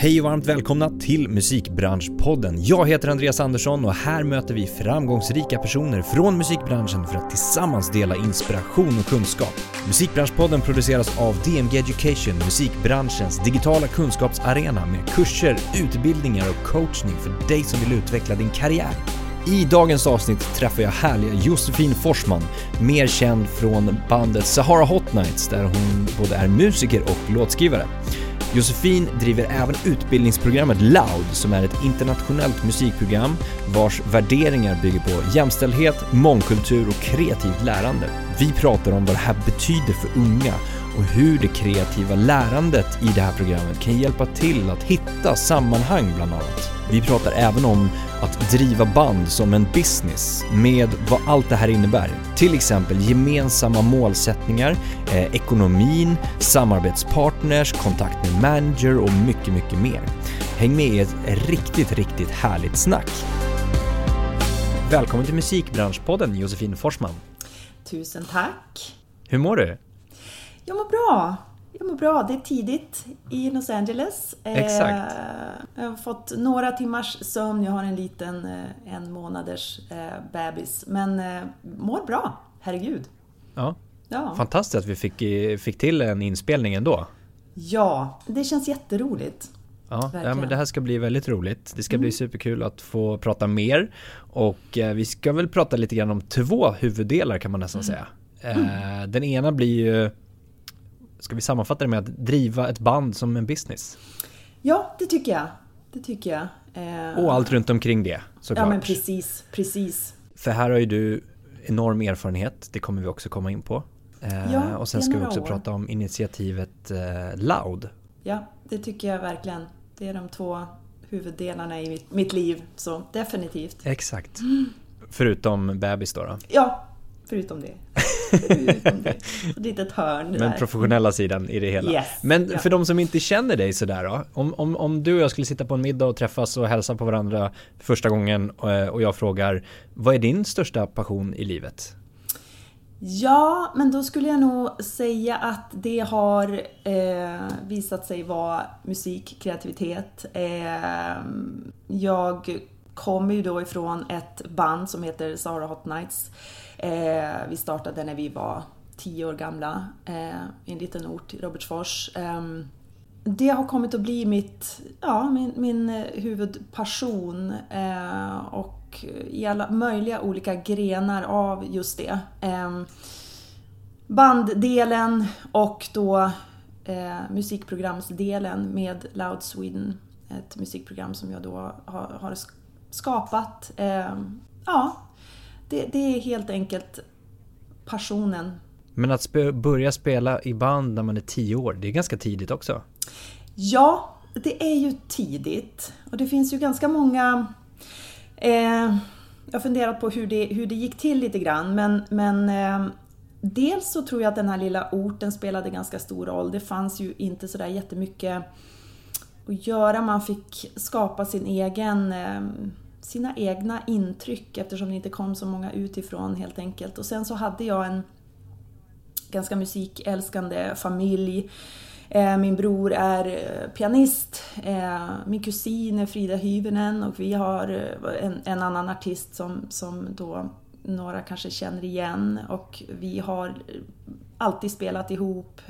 Hej och varmt välkomna till Musikbranschpodden. Jag heter Andreas Andersson och här möter vi framgångsrika personer från musikbranschen för att tillsammans dela inspiration och kunskap. Musikbranschpodden produceras av DMG Education, musikbranschens digitala kunskapsarena med kurser, utbildningar och coachning för dig som vill utveckla din karriär. I dagens avsnitt träffar jag härliga Josefin Forsman, mer känd från bandet Sahara Hotnights där hon både är musiker och låtskrivare. Josefin driver även utbildningsprogrammet Loud som är ett internationellt musikprogram vars värderingar bygger på jämställdhet, mångkultur och kreativt lärande. Vi pratar om vad det här betyder för unga och hur det kreativa lärandet i det här programmet kan hjälpa till att hitta sammanhang bland annat. Vi pratar även om att driva band som en business med vad allt det här innebär. Till exempel gemensamma målsättningar, ekonomin, samarbetspartners, kontakt med manager och mycket, mycket mer. Häng med i ett riktigt, riktigt härligt snack. Välkommen till Musikbranschpodden, Josefin Forsman. Tusen tack. Hur mår du? Jag mår bra. Det är tidigt i Los Angeles. Exakt. Jag har fått några timmars sömn. Jag har en liten en månaders bebis. Men mår bra. Herregud. Ja. Fantastiskt att vi fick till en inspelning ändå. Ja, det känns jätteroligt. Ja, men det här ska bli väldigt roligt. Det ska bli superkul att få prata mer. Och vi ska väl prata lite grann om två huvuddelar kan man nästan säga. Den ena blir ju... Ska vi sammanfatta det med att driva ett band som en business? Ja, det tycker jag. Och allt runt omkring det, såklart. Ja, men precis. För här har ju du enorm erfarenhet, det kommer vi också komma in på. Ja, och sen ska vi också prata om initiativet Loud. Ja, det tycker jag verkligen. Det är de två huvuddelarna i mitt liv, så definitivt. Exakt. Förutom bebis då? Ja, Förutom det. Det är inte ett hörn. Men professionella sidan i det hela. Yes. Men för de som inte känner dig sådär då. Om du och jag skulle sitta på en middag och träffas och hälsa på varandra första gången och jag frågar, vad är din största passion i livet? Ja, men då skulle jag nog säga att det har visat sig vara musik, kreativitet. Jag kommer ju då ifrån ett band som heter Sahara Hotnights. Vi startade när vi var 10 år gamla i en liten ort, Robertsfors. Det har kommit att bli min huvudpassion och i alla möjliga olika grenar av just det. Banddelen och då musikprogramsdelen med Loud Sweden. Ett musikprogram som jag då har skapat. Det är helt enkelt passionen. Men att börja spela i band när man är 10 år, det är ganska tidigt också. Ja, det är ju tidigt. Och det finns ju ganska många... jag har funderat på hur det gick till lite grann. Men dels så tror jag att den här lilla orten spelade ganska stor roll. Det fanns ju inte sådär jättemycket att göra. Man fick skapa sina egna intryck eftersom det inte kom så många utifrån helt enkelt. Och sen så hade jag en ganska musikälskande familj. Min bror är pianist. Min kusin är Frida Hyvönen och vi har en annan artist som då några kanske känner igen. Och vi har alltid spelat ihop.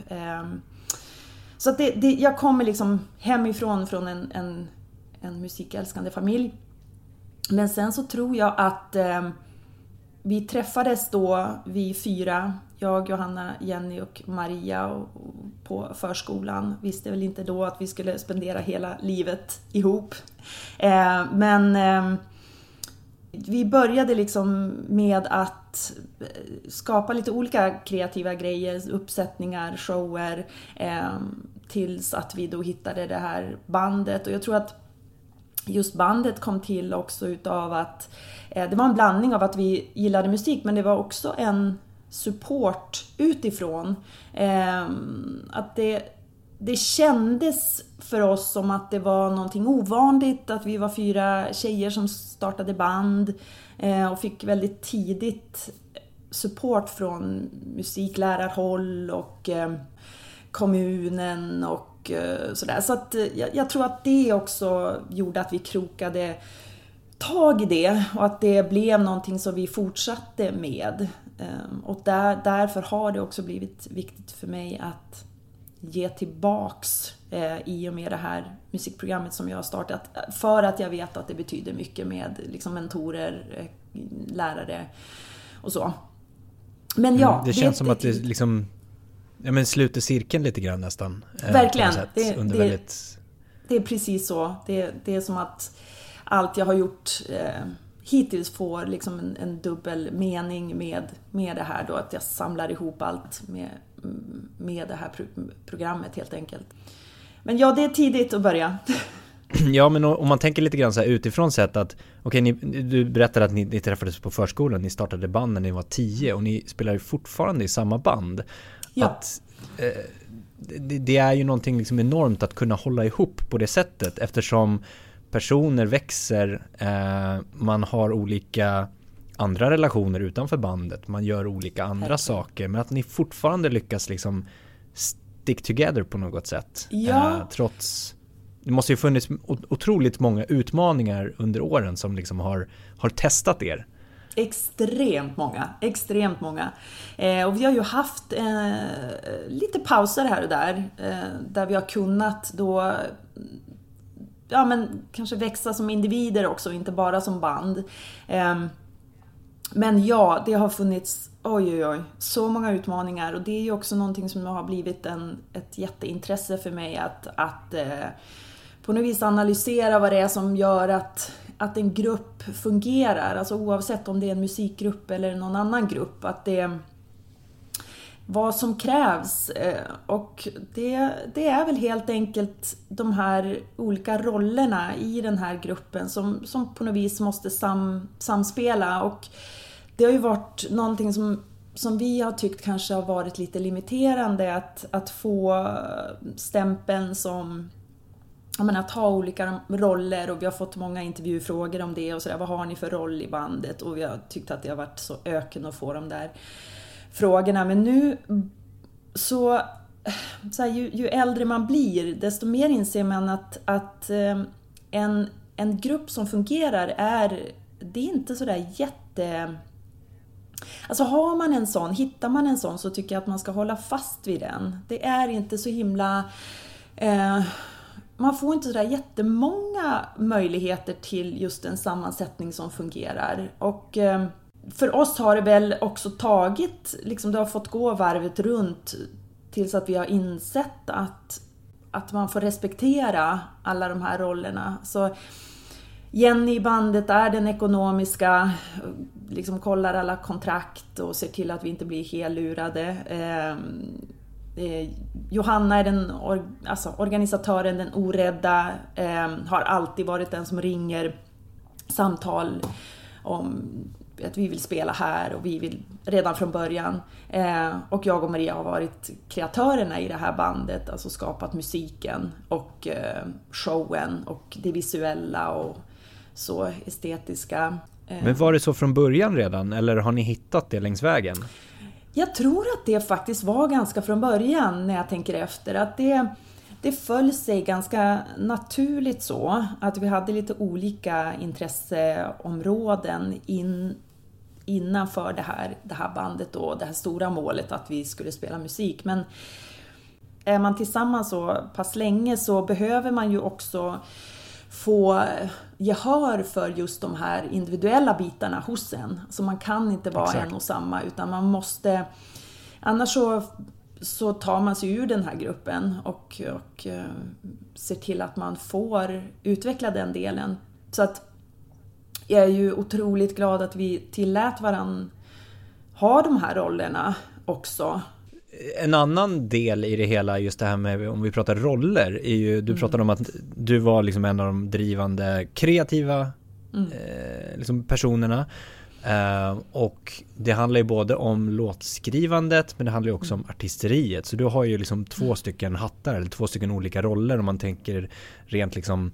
Så att jag kommer liksom hemifrån från en musikälskande familj. Men sen så tror jag att vi träffades då, vi 4, jag, Johanna, Jenny och Maria på förskolan. Visste väl inte då att vi skulle spendera hela livet ihop. Men vi började liksom med att skapa lite olika kreativa grejer, uppsättningar, shower. Tills att vi då hittade det här bandet och jag tror att just bandet kom till också utav att det var en blandning av att vi gillade musik men det var också en support utifrån. Att det kändes för oss som att det var någonting ovanligt att vi var 4 tjejer som startade band och fick väldigt tidigt support från musiklärarhåll och kommunen och och sådär. Så att jag tror att det också gjorde att vi krokade tag i det och att det blev någonting som vi fortsatte med. Och därför har det också blivit viktigt för mig att ge tillbaks i och med det här musikprogrammet som jag har startat. För att jag vet att det betyder mycket med liksom mentorer, lärare och så. Men ja, det känns som att det liksom, ja, men sluter cirkeln lite grann nästan. Verkligen. Det är precis så. Det är som att allt jag har gjort hittills får liksom en dubbel mening med det här då, att jag samlar ihop allt med det här programmet helt enkelt. Men ja, det är tidigt att börja. Ja, men om man tänker lite grann så här utifrån sett att du berättade att ni träffades på förskolan, ni startade band när ni var 10 och ni spelar ju fortfarande i samma band. Ja. Att, det är ju någonting liksom enormt att kunna hålla ihop på det sättet, eftersom personer växer, man har olika andra relationer utanför bandet, man gör olika andra saker, men att ni fortfarande lyckas liksom stick together på något sätt. Ja. Trots, det måste ju funnits otroligt många utmaningar under åren som liksom har testat er. Extremt många. Och vi har ju haft lite pauser här och där, där vi har kunnat då, ja, men kanske växa som individer också, inte bara som band. Men ja, det har funnits så många utmaningar, och det är ju också någonting som har blivit ett jätteintresse för mig att på något vis analysera vad det är som gör att en grupp fungerar, alltså oavsett om det är en musikgrupp eller någon annan grupp, att det vad som krävs, och det är väl helt enkelt de här olika rollerna i den här gruppen som på något vis måste samspela, och det har ju varit någonting som vi har tyckt kanske har varit lite limiterande, att få stämpeln som, jag menar, att ha olika roller, och vi har fått många intervjufrågor om det och sådär, vad har ni för roll i bandet, och vi har tyckt att det har varit så öken att få de där frågorna. Men nu så här, ju äldre man blir, desto mer inser man att en grupp som fungerar det är inte så där jätte, alltså hittar man en sån, så tycker jag att man ska hålla fast vid den. Det är inte så himla man får inte så där jättemånga möjligheter till just en sammansättning som fungerar, och för oss har det väl också tagit, liksom, det har fått gå varvet runt tills att vi har insett att man får respektera alla de här rollerna. Så Jenny i bandet är den ekonomiska, liksom kollar alla kontrakt och ser till att vi inte blir helurade. Johanna är den organisatören, den orädda, har alltid varit den som ringer samtal om att vi vill spela här och vi vill redan från början. Och jag och Maria har varit kreatörerna i det här bandet, alltså skapat musiken och showen och det visuella och så estetiska. Men var det så från början redan, eller har ni hittat det längs vägen? Jag tror att det faktiskt var ganska från början, när jag tänker efter, att det föll sig ganska naturligt så, att vi hade lite olika intresseområden innanför det här bandet då, det här stora målet att vi skulle spela musik. Men är man tillsammans så pass länge, så behöver man ju också få gehör för just de här individuella bitarna hos en. Så man kan inte vara en och samma, utan man måste, annars så tar man sig ur den här gruppen och ser till att man får utveckla den delen. Så att jag är ju otroligt glad att vi tillät varann ha de här rollerna också. En annan del i det hela, just det här med, om vi pratar roller, är ju, du pratade om att du var liksom en av de drivande kreativa liksom personerna. Och det handlar ju både om låtskrivandet, men det handlar ju också om artisteriet. Så du har ju liksom 2 stycken hattar, eller 2 stycken olika roller, om man tänker rent liksom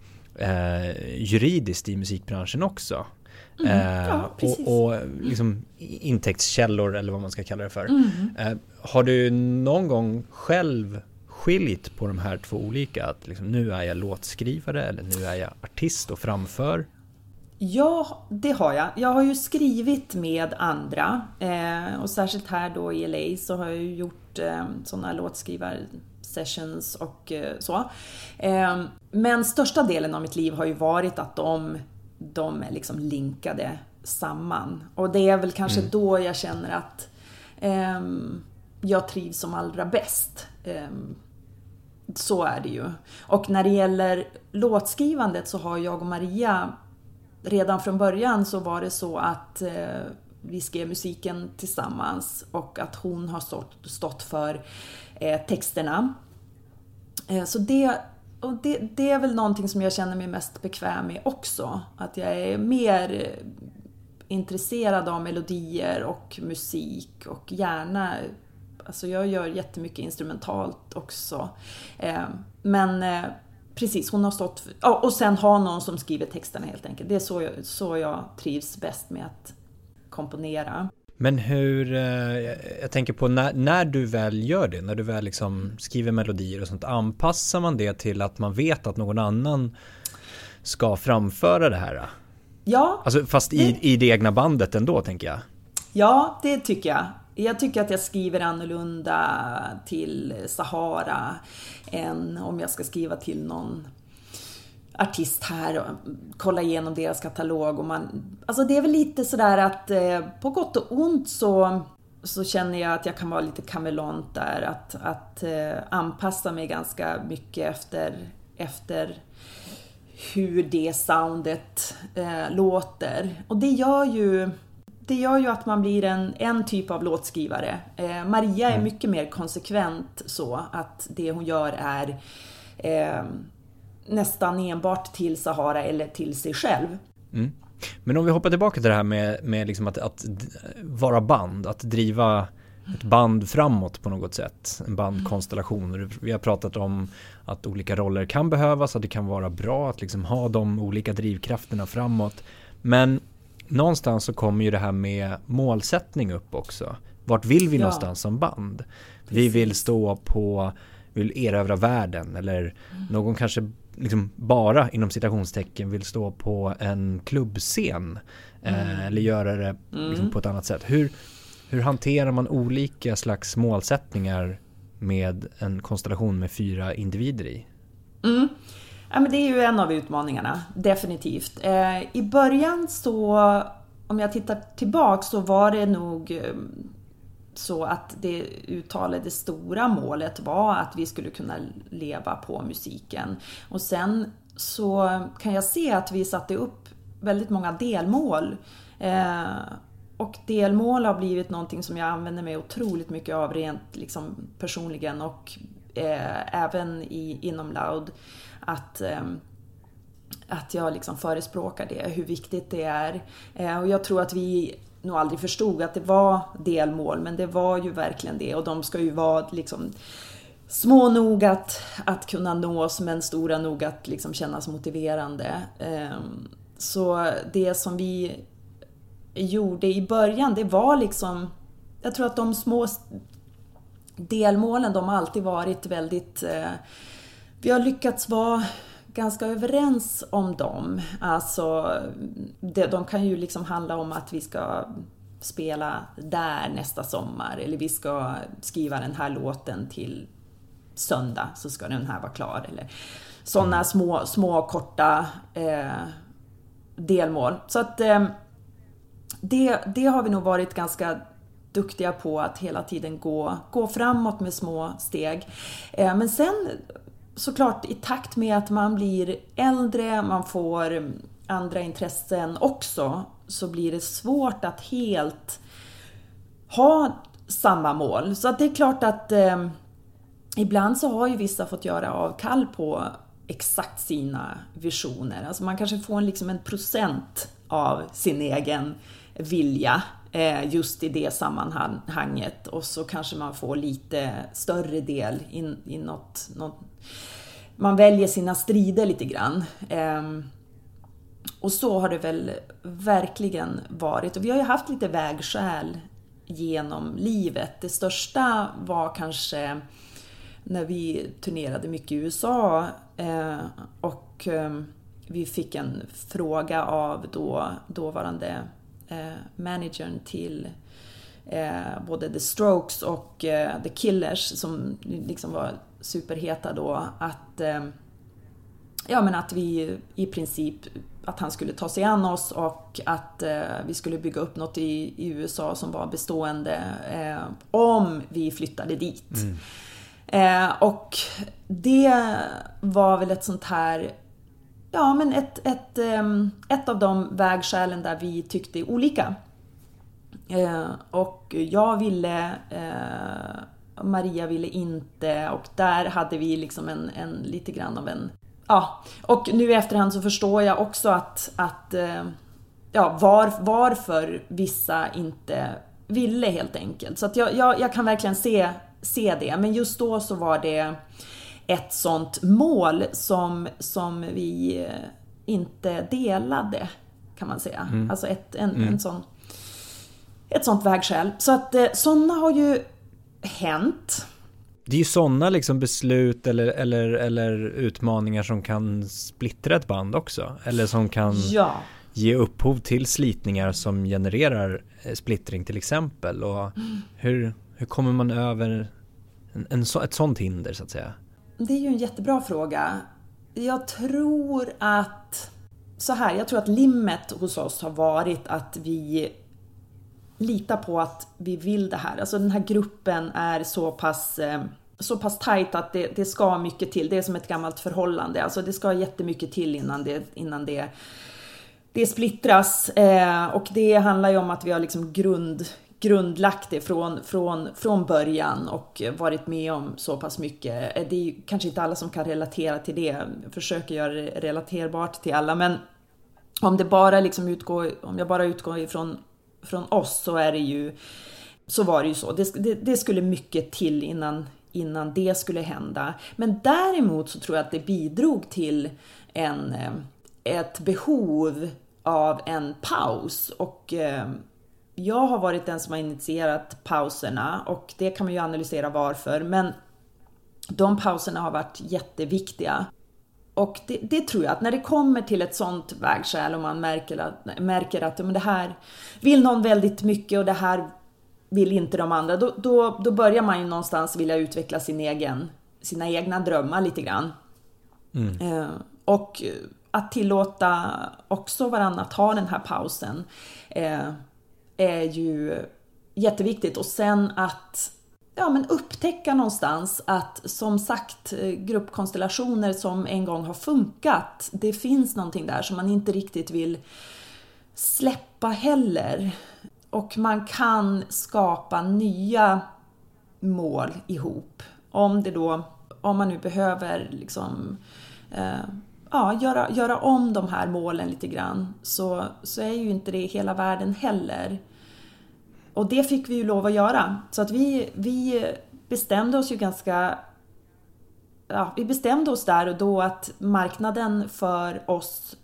juridiskt i musikbranschen också. Och liksom intäktskällor, eller vad man ska kalla det för. Har du någon gång själv skiljt på de här två olika, att liksom, nu är jag låtskrivare eller nu är jag artist och framför? Ja, det har jag. Jag har ju skrivit med andra och särskilt här då i LA så har jag ju gjort sådana låtskrivarsessions och så. Men största delen av mitt liv har ju varit att de är liksom linkade samman. Och det är väl kanske då jag känner att jag trivs som allra bäst. Så är det ju. Och när det gäller låtskrivandet så har jag och Maria... Redan från början så var det så att vi skrev musiken tillsammans och att hon har stått för texterna. Så det är väl någonting som jag känner mig mest bekväm med också. Att jag är mer intresserad av melodier och musik och gärna... Alltså jag gör jättemycket instrumentalt också. Men... Precis, hon har stått... och sen har någon som skriver texterna helt enkelt. Det är så jag trivs bäst med att komponera. Men hur... Jag tänker på när du väl gör det, när du väl liksom skriver melodier och sånt, anpassar man det till att man vet att någon annan ska framföra det här? Ja. Alltså, fast i det egna bandet ändå, tänker jag. Ja, det tycker jag. Jag tycker att jag skriver annorlunda till Sahara än om jag ska skriva till någon artist här och kolla igenom deras katalog. Och alltså det är väl lite sådär att på gott och ont så känner jag att jag kan vara lite kamelant där. Att anpassa mig ganska mycket efter hur det soundet låter. Och det gör ju att man blir en typ av låtskrivare. Maria är mycket mer konsekvent så att det hon gör är nästan enbart till Sahara eller till sig själv. Mm. Men om vi hoppar tillbaka till det här med liksom att vara band, att driva ett band framåt på något sätt, en bandkonstellation. Vi har pratat om att olika roller kan behövas, att det kan vara bra att liksom ha de olika drivkrafterna framåt. Men någonstans så kommer ju det här med målsättning upp också. Vart vill vi någonstans som band? Precis. Vi vill erövra världen, eller någon kanske liksom bara inom citationstecken vill stå på en klubbscen eller göra det liksom på ett annat sätt. Hur hanterar man olika slags målsättningar med en konstellation med 4 individer i? Mm. Ja, men det är ju en av utmaningarna, definitivt. I början så, om jag tittar tillbaka, så var det nog så att det uttalade stora målet var att vi skulle kunna leva på musiken. Och sen så kan jag se att vi satte upp väldigt många delmål. Och delmål har blivit någonting som jag använder mig otroligt mycket av rent liksom, personligen och även inom Loud. Att jag liksom förespråkar det, hur viktigt det är. Och jag tror att vi nog aldrig förstod att det var delmål, men det var ju verkligen det. Och de ska ju vara liksom små nog att kunna nås, men stora nog att liksom kännas motiverande. Så det som vi gjorde i början, det var liksom... Jag tror att de små delmålen, de har alltid varit väldigt... Vi har lyckats vara ganska överens om dem. Alltså, de kan ju liksom handla om att vi ska spela där nästa sommar. Eller vi ska skriva den här låten till söndag så ska den här vara klar. Eller sådana små korta delmål. Så att det har vi nog varit ganska... duktiga på att hela tiden gå framåt med små steg. Men sen såklart i takt med att man blir äldre, man får andra intressen också, så blir det svårt att helt ha samma mål. Så att det är klart att ibland så har ju vissa fått göra avkall på exakt sina visioner. Alltså man kanske får liksom en procent av sin egen vilja just i det sammanhanget, och så kanske man får lite större del i något. Man väljer sina strider lite grann, och så har det väl verkligen varit. Och vi har ju haft lite vägskäl genom livet. Det största var kanske när vi turnerade mycket i USA och vi fick en fråga av dåvarande managern till både The Strokes och The Killers, som liksom var superheta då, att ja, men att vi i princip att han skulle ta sig an oss och att vi skulle bygga upp något i USA som var bestående om vi flyttade dit. Mm. Och det var väl ett sånt här, ja, men ett av de vägskälen där vi tyckte olika. Och jag ville, Maria ville inte, och där hade vi liksom en lite grann av en... Ja, och nu i efterhand så förstår jag också att ja, varför vissa inte ville helt enkelt. Så att jag kan verkligen se det. Men just då så var det ett sånt mål som vi inte delade, kan man säga. Mm. Alltså ett sånt vägskäl. Så att sådana har ju hänt. Det är ju sådana liksom beslut eller utmaningar som kan splittra ett band också. Eller som kan ge upphov till slitningar som genererar splittring till exempel. Och hur kommer man över ett sånt hinder, så att säga? Det är ju en jättebra fråga. Jag tror att limmet hos oss har varit att vi litar på att vi vill det här. Alltså den här gruppen är så pass tajt att det ska mycket till. Det är som ett gammalt förhållande. Alltså det ska jättemycket till innan det splittras. Och det handlar ju om att vi har liksom grundlagt det från början och varit med om så pass mycket. Det är kanske inte alla som kan relatera till det. Jag försöker göra det relaterbart till alla, men om det bara liksom utgår ifrån oss så var det ju så. Det skulle mycket till innan det skulle hända. Men däremot så tror jag att det bidrog till ett behov av en paus, och jag har varit den som har initierat pauserna, och det kan man ju analysera varför, men de pauserna har varit jätteviktiga. Och det tror jag att när det kommer till ett sånt vägskäl och man märker att men det här vill någon väldigt mycket och det här vill inte de andra, då börjar man ju någonstans vilja utveckla sina egna drömmar lite grann. Mm. Och att tillåta också varandra att ha den här pausen är ju jätteviktigt. Och sen att men upptäcka någonstans att, som sagt, gruppkonstellationer som en gång har funkat, det finns någonting där som man inte riktigt vill släppa heller. Och man kan skapa nya mål ihop. Om man nu behöver liksom, göra om de här målen lite grann, så är ju inte det hela världen heller. Och det fick vi ju lov att göra. Så att vi bestämde oss ju ganska... Ja, vi bestämde oss där och då att marknaden för oss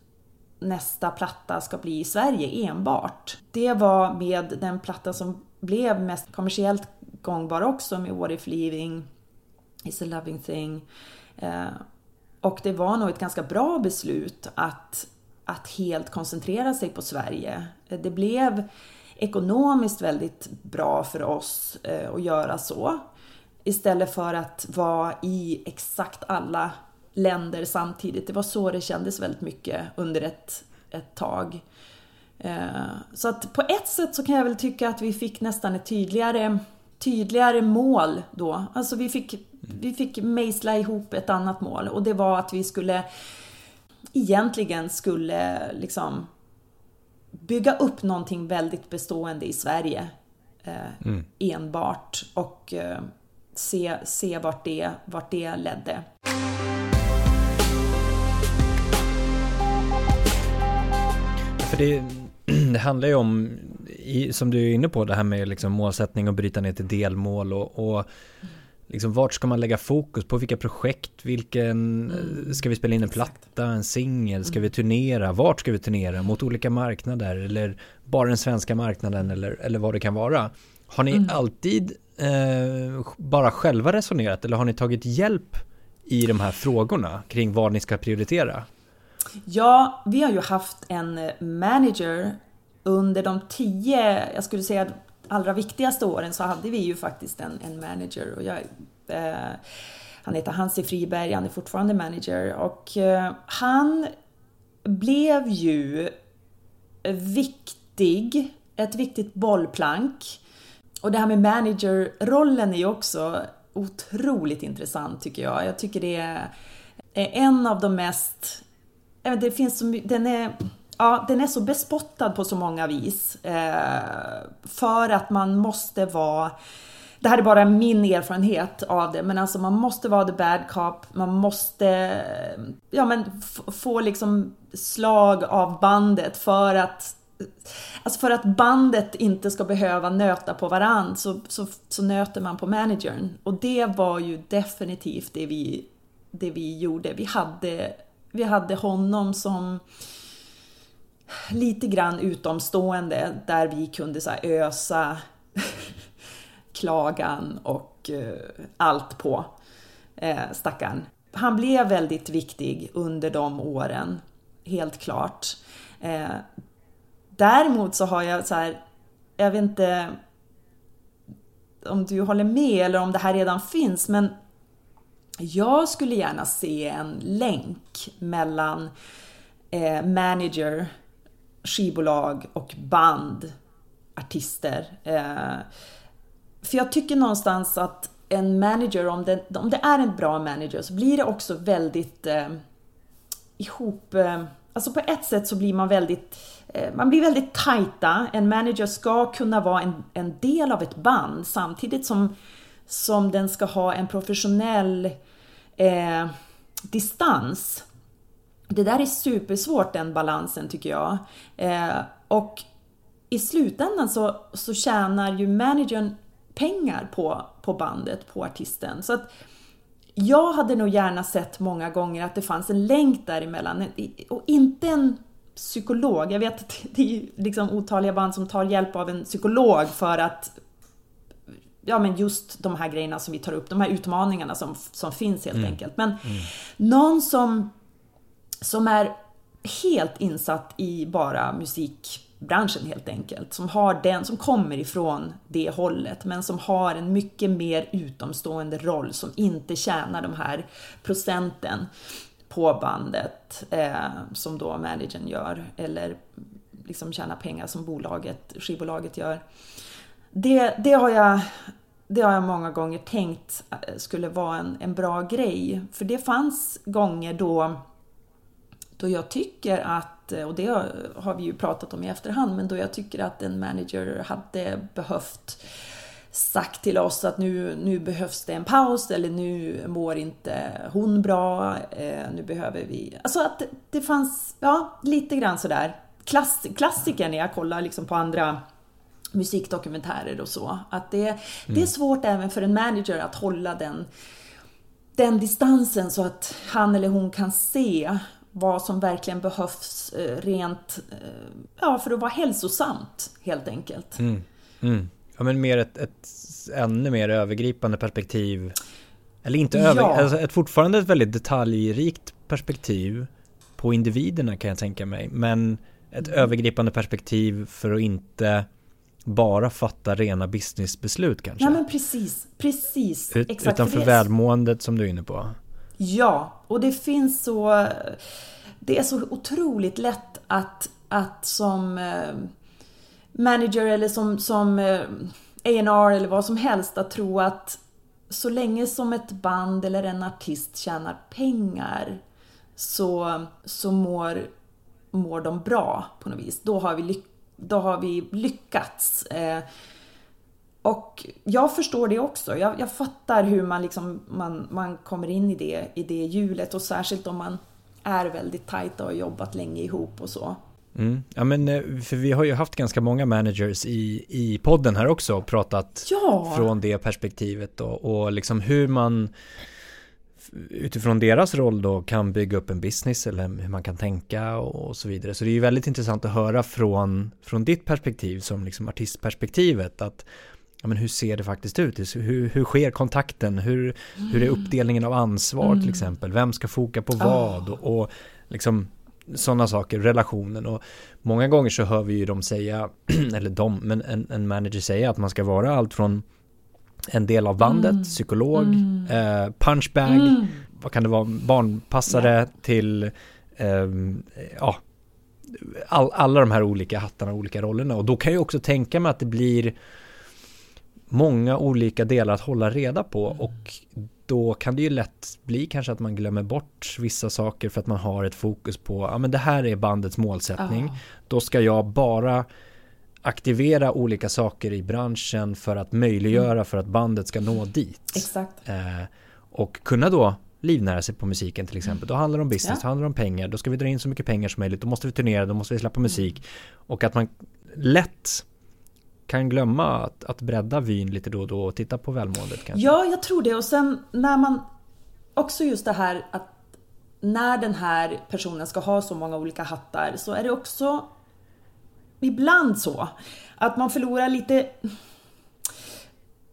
nästa platta ska bli i Sverige enbart. Det var med den platta som blev mest kommersiellt gångbar också, med What If Leaving Is a Loving Thing. Och det var nog ett ganska bra beslut att helt koncentrera sig på Sverige. Det blev ekonomiskt väldigt bra för oss att göra så, istället för att vara i exakt alla länder samtidigt. Det var så det kändes väldigt mycket under ett tag. Så att på ett sätt så kan jag väl tycka att vi fick nästan ett tydligare mål då. Alltså vi fick mejsla ihop ett annat mål, och det var att vi skulle liksom bygga upp någonting väldigt bestående i Sverige enbart, och se vart det ledde. För det handlar ju om, som du är inne på, det här med liksom målsättning och bryta ner till delmål och liksom, vart ska man lägga fokus på? Vilka projekt? Ska vi spela in en platta, en singel? Ska vi turnera? Vart ska vi turnera? Mot olika marknader? Eller bara den svenska marknaden? Eller vad det kan vara. Har ni alltid bara själva resonerat, eller har ni tagit hjälp i de här frågorna kring vad ni ska prioritera? Ja, vi har ju haft en manager under de 10, jag skulle säga allra viktigaste åren, så hade vi ju faktiskt en manager, och jag, han heter Hansi Friberg, han är fortfarande manager, och han blev ju ett viktigt bollplank. Och det här med managerrollen är ju också otroligt intressant, tycker jag. Jag tycker det är en av de mest... Det finns så, den är så bespottad på så många vis. För att man måste vara... Det här är bara min erfarenhet av det. Men alltså man måste vara the bad cop. Man måste få liksom slag av bandet för att... Alltså för att bandet inte ska behöva nöta på varandra, så nöter man på managern. Och det var ju definitivt det vi gjorde. Vi hade honom som lite grann utomstående, där vi kunde så här ösa klagan och allt på stackaren. Han blev väldigt viktig under de åren, helt klart. Däremot så har jag så här, jag vet inte om du håller med eller om det här redan finns, men jag skulle gärna se en länk mellan manager, skivbolag och band, artister. För jag tycker någonstans att en manager, om det är en bra manager, så blir det också väldigt ihop... Alltså på ett sätt så blir man blir väldigt tajta. En manager ska kunna vara en del av ett band, samtidigt som den ska ha en professionell distans. Det där är supersvårt, den balansen, tycker jag. Och i slutändan så tjänar ju managern pengar på bandet, på artisten. Så att jag hade nog gärna sett många gånger att det fanns en länk däremellan, och inte en psykolog. Jag vet att det är liksom otaliga band som tar hjälp av en psykolog för att men just de här grejerna som vi tar upp, de här utmaningarna som finns, helt enkelt. Men någon som är helt insatt i bara musikbranschen, helt enkelt, som kommer ifrån det hållet, men som har en mycket mer utomstående roll, som inte tjänar de här procenten på bandet som då managern gör, eller liksom tjänar pengar som skivbolaget gör. Det har jag många gånger tänkt skulle vara en bra grej. För det fanns gånger då jag tycker att, och det har vi ju pratat om i efterhand, men då jag tycker att en manager hade behövt sagt till oss att nu behövs det en paus, eller nu mår inte hon bra, nu behöver vi... Alltså att det fanns lite grann sådär. Klassiker när jag kollar liksom på andra musikdokumentärer och så, att det är svårt även för en manager att hålla den distansen, så att han eller hon kan se vad som verkligen behövs rent för att vara hälsosamt, helt enkelt. Ja, men mer ett ännu mer övergripande perspektiv, eller inte alltså fortfarande ett väldigt detaljrikt perspektiv på individerna, kan jag tänka mig, men ett övergripande perspektiv för att inte bara fatta rena businessbeslut, kanske. Ja, men precis. Exakt, utan för välmåendet som du är inne på. Ja, och det är så otroligt lätt att som manager eller som A&R eller vad som helst, att tro att så länge som ett band eller en artist tjänar pengar så mår de bra på något vis. Då har vi lyckats. Och jag förstår det också. Jag fattar hur man liksom man kommer in i det hjulet, och särskilt om man är väldigt tajta och har jobbat länge ihop och så. Ja, men för vi har ju haft ganska många managers i podden här också, och pratat från det perspektivet då, och liksom hur man utifrån deras roll då kan bygga upp en business, eller hur man kan tänka och så vidare. Så det är ju väldigt intressant att höra från ditt perspektiv, som liksom artistperspektivet, att ja, men hur ser det faktiskt ut? Hur sker kontakten? Hur är uppdelningen av ansvar till exempel? Vem ska foka på vad? Och liksom sådana saker, relationen. Och många gånger så hör vi ju dem säga, eller en manager säga att man ska vara allt från en del av bandet, psykolog, punchbag, vad kan det vara, barnpassare till alla de här olika hattarna, olika rollerna. Och då kan jag också tänka mig att det blir många olika delar att hålla reda på, och då kan det ju lätt bli kanske att man glömmer bort vissa saker för att man har ett fokus på, ja men det här är bandets målsättning, då ska jag bara aktivera olika saker i branschen för att möjliggöra för att bandet ska nå dit. Exakt. Och kunna då livnära sig på musiken till exempel. Då handlar det om business, då handlar det om pengar, då ska vi dra in så mycket pengar som möjligt, då måste vi turnera, då måste vi släppa musik. Och att man lätt kan glömma att bredda vyn lite då och då och titta på välmåendet kanske. Ja, jag tror det. Och sen när man också, just det här att när den här personen ska ha så många olika hattar, så är det också ibland så att man förlorar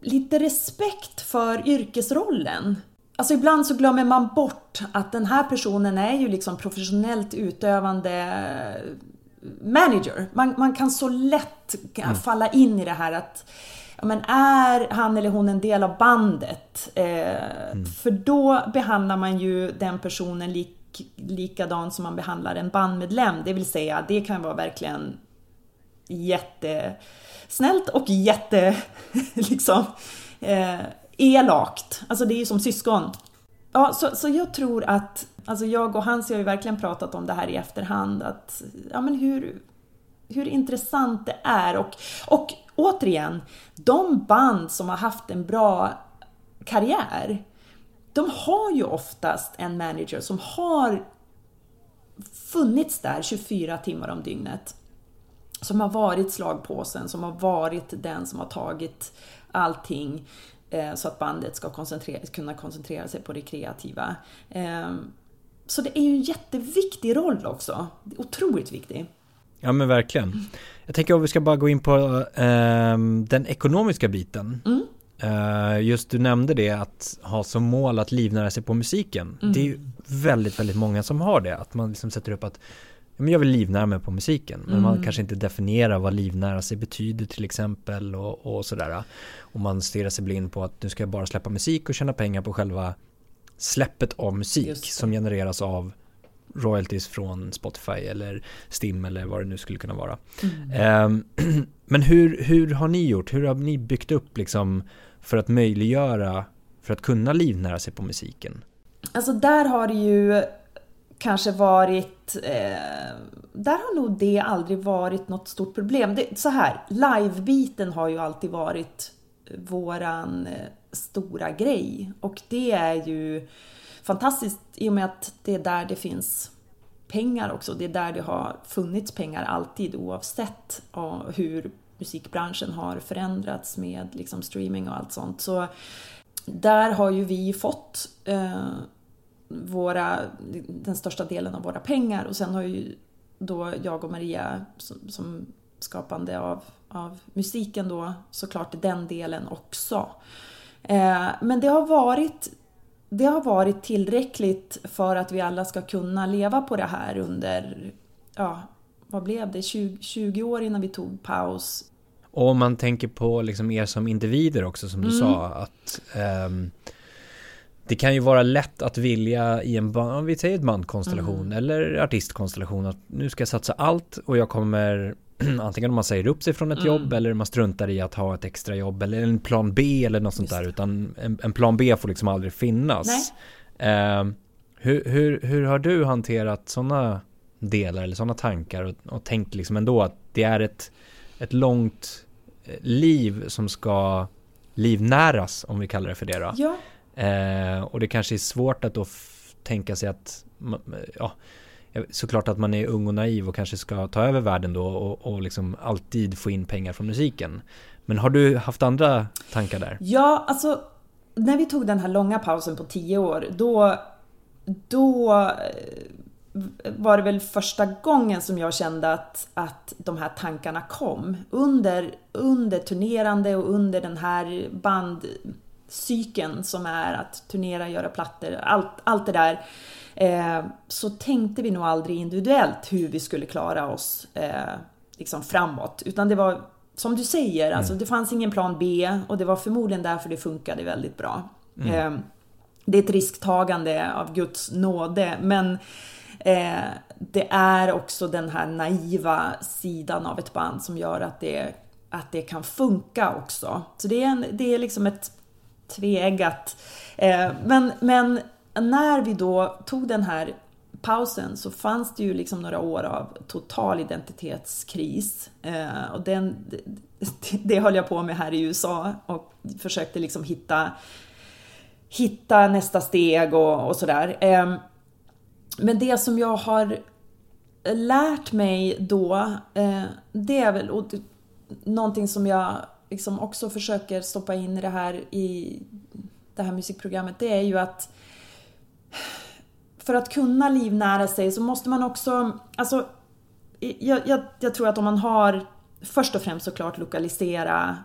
lite respekt för yrkesrollen. Alltså ibland så glömmer man bort att den här personen är ju liksom professionellt utövande manager. Man kan så lätt falla in i det här att, ja, men är han eller hon en del av bandet? För då behandlar man ju den personen likadan som man behandlar en bandmedlem. Det vill säga, det kan vara verkligen jättesnällt och elakt. Alltså det är ju som syskon. Ja, så jag tror att, alltså jag och Hans har ju verkligen pratat om det här i efterhand, att ja, men hur intressant det är. Och återigen, de band som har haft en bra karriär, de har ju oftast en manager som har funnits där 24 timmar om dygnet, som har varit slagpåsen, som har varit den som har tagit allting, så att bandet ska kunna koncentrera sig på det kreativa. Så det är ju en jätteviktig roll också. Otroligt viktig. Ja, men verkligen. Jag tänker att vi ska bara gå in på den ekonomiska biten. Just du nämnde det, att ha som mål att livnära sig på musiken. Det är ju väldigt, väldigt många som har det. Att man liksom sätter upp att jag vill livnära mig på musiken. Men man kanske inte definierar vad livnära sig betyder till exempel, och sådär. Och man stirrar sig blind på att nu ska jag bara släppa musik och tjäna pengar på själva släppet av musik som genereras av royalties från Spotify eller STIM eller vad det nu skulle kunna vara. Men hur har ni gjort? Hur har ni byggt upp liksom för att möjliggöra, för att kunna livnära sig på musiken? Alltså där har det ju kanske varit, där har nog det aldrig varit något stort problem. Det, så här, livebiten har ju alltid varit våran stora grej. Och det är ju fantastiskt i och med att det är där det finns pengar också. Det är där det har funnits pengar alltid, oavsett hur musikbranschen har förändrats med liksom streaming och allt sånt. Så där har ju vi fått den största delen av våra pengar, och sen har ju då jag och Maria som skapande av musiken då, såklart den delen också. Men det har varit tillräckligt för att vi alla ska kunna leva på det här under, ja, vad blev det, 20 år innan vi tog paus. Och man tänker på liksom er som individer också, som du sa, att det kan ju vara lätt att vilja i en band, om vi säger ett bandkonstellation eller artistkonstellation, att nu ska jag satsa allt, och jag kommer antingen om man säger upp sig från ett jobb, eller man struntar i att ha ett extra jobb eller en plan B eller något sånt där, utan en plan B får liksom aldrig finnas. Hur har du hanterat sådana delar eller sådana tankar, och tänkt liksom ändå att det är ett långt liv som ska livnäras, om vi kallar det för det då? Ja. Och det kanske är svårt att då tänka sig att, ja, såklart att man är ung och naiv och kanske ska ta över världen då, och liksom alltid få in pengar från musiken. Men har du haft andra tankar där? Ja, alltså när vi tog den här långa pausen på 10 år, då var det väl första gången som jag kände att de här tankarna kom under turnerande och under den här bandcykeln som är att turnera, göra plattor, allt det där, så tänkte vi nog aldrig individuellt hur vi skulle klara oss liksom framåt, utan det var som du säger, alltså det fanns ingen plan B, och det var förmodligen därför det funkade väldigt bra. Det är ett risktagande av Guds nåde, men det är också den här naiva sidan av ett band som gör att det kan funka också. Så det är liksom ett tveeggat. Men när vi då tog den här pausen så fanns det ju liksom några år av total identitetskris. Och det höll jag på med här i USA och försökte liksom hitta nästa steg och sådär. Men det som jag har lärt mig då, det är väl någonting som jag liksom också försöker stoppa in i det här musikprogrammet, det är ju att för att kunna livnära sig så måste man också, alltså jag tror att om man har först och främst såklart lokalisera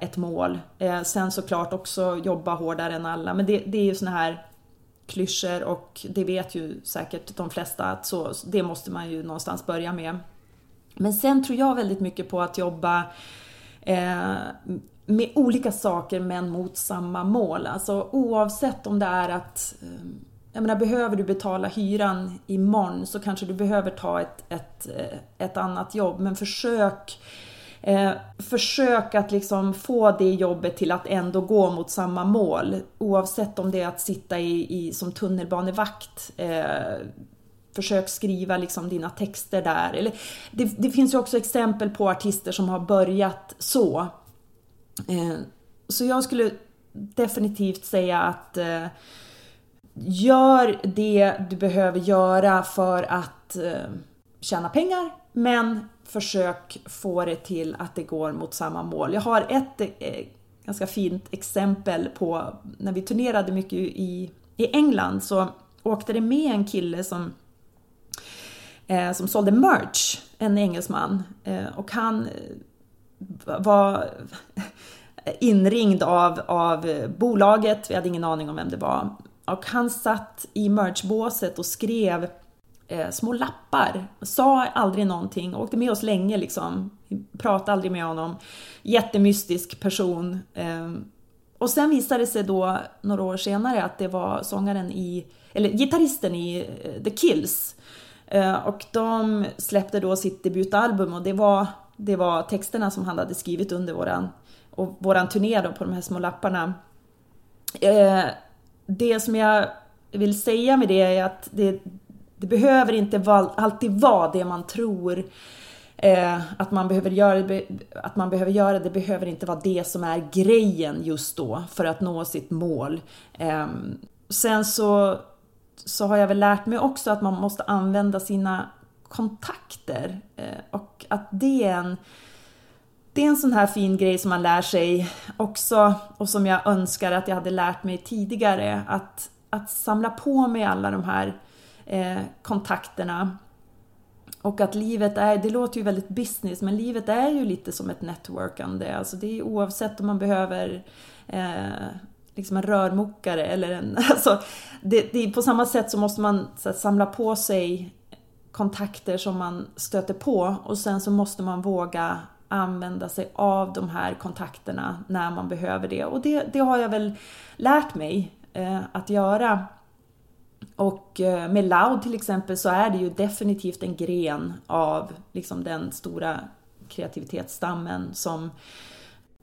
ett mål, sen såklart också jobba hårdare än alla, men det är ju såna här klyschor och det vet ju säkert de flesta att så, det måste man ju någonstans börja med. Men sen tror jag väldigt mycket på att jobba med olika saker men mot samma mål, alltså oavsett om det är att jag menar, behöver du betala hyran imorgon så kanske du behöver ta ett annat jobb, men försök att liksom få det jobbet till att ändå gå mot samma mål, oavsett om det är att sitta i som tunnelbanevakt, försök skriva liksom dina texter där. Eller, det finns ju också exempel på artister som har börjat så. Så jag skulle definitivt säga att gör det du behöver göra för att tjäna pengar, men försök få det till att det går mot samma mål. Jag har ett ganska fint exempel på när vi turnerade mycket i England, så åkte det med en kille som sålde merch, en engelsman, och han var inringd av bolaget, vi hade ingen aning om vem det var, och han satt i merchbåset och skrev små lappar, sa aldrig någonting, åkte med oss länge liksom, pratade aldrig med honom, jättemystisk person, och sen visade det sig då några år senare att det var gitarristen i The Kills, och de släppte då sitt debutalbum, och det var texterna som han hade skrivit under våran turné då, på de här små lapparna. Det som jag vill säga med det är att det behöver inte alltid vara det man tror att man behöver göra. Det behöver inte vara det som är grejen just då för att nå sitt mål. Sen så har jag väl lärt mig också att man måste använda sina kontakter. Och att det är en sån här fin grej som man lär sig också. Och som jag önskar att jag hade lärt mig tidigare. Att samla på mig alla de här kontakterna, och att livet är, det låter ju väldigt business, men livet är ju lite som ett networkande, alltså det är oavsett om man behöver liksom en rörmokare eller alltså det är på samma sätt, så måste man så att samla på sig kontakter som man stöter på, och sen så måste man våga använda sig av de här kontakterna när man behöver det, och det har jag väl lärt mig att göra. Och med Loud till exempel så är det ju definitivt en gren av liksom den stora kreativitetsstammen som,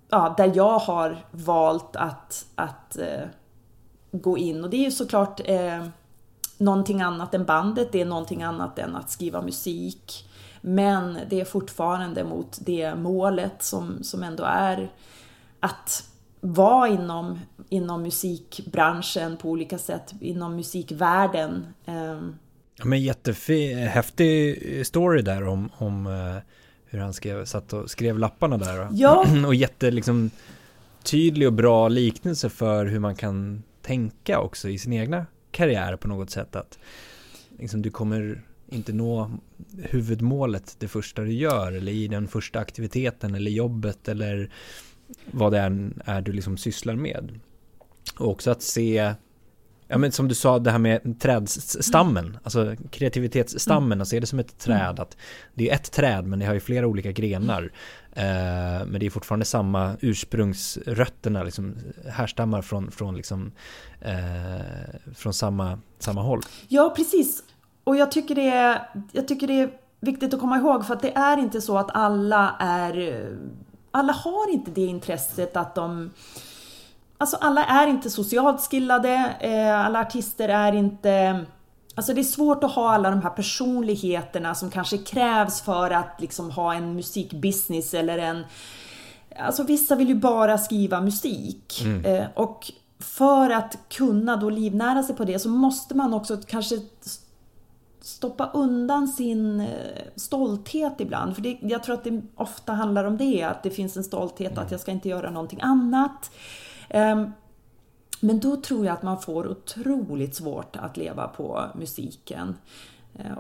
ja, där jag har valt att gå in. Och det är ju såklart någonting annat än bandet, det är någonting annat än att skriva musik. Men det är fortfarande mot det målet som ändå är att vara inom musikbranschen på olika sätt, inom musikvärlden. Ja, men jättehäftig story där om hur han satt och skrev lapparna där. Ja. Och liksom, tydlig och bra liknelse för hur man kan tänka också i sin egna karriär på något sätt. Att liksom, du kommer inte nå huvudmålet det första du gör eller i den första aktiviteten eller jobbet eller vad det än är du liksom sysslar med. Och också att se, ja, men som du sa, det här med trädsstammen, alltså kreativitetsstammen, och se det som ett träd, att det är ett träd men det har ju flera olika grenar, men det är fortfarande samma ursprungsrötterna liksom, härstammar från liksom från samma håll. Ja, precis. Och jag tycker det är viktigt att komma ihåg, för att det är inte så att alla har inte det intresset att de... Alltså alla är inte socialt skillade, alla artister är inte... Alltså det är svårt att ha alla de här personligheterna som kanske krävs för att liksom ha en musikbusiness eller en... Alltså vissa vill ju bara skriva musik. Och för att kunna då livnära sig på det så måste man också kanske stoppa undan sin stolthet ibland. För det, jag tror att det ofta handlar om det, att det finns en stolthet att jag ska inte göra någonting annat. Men då tror jag att man får otroligt svårt att leva på musiken.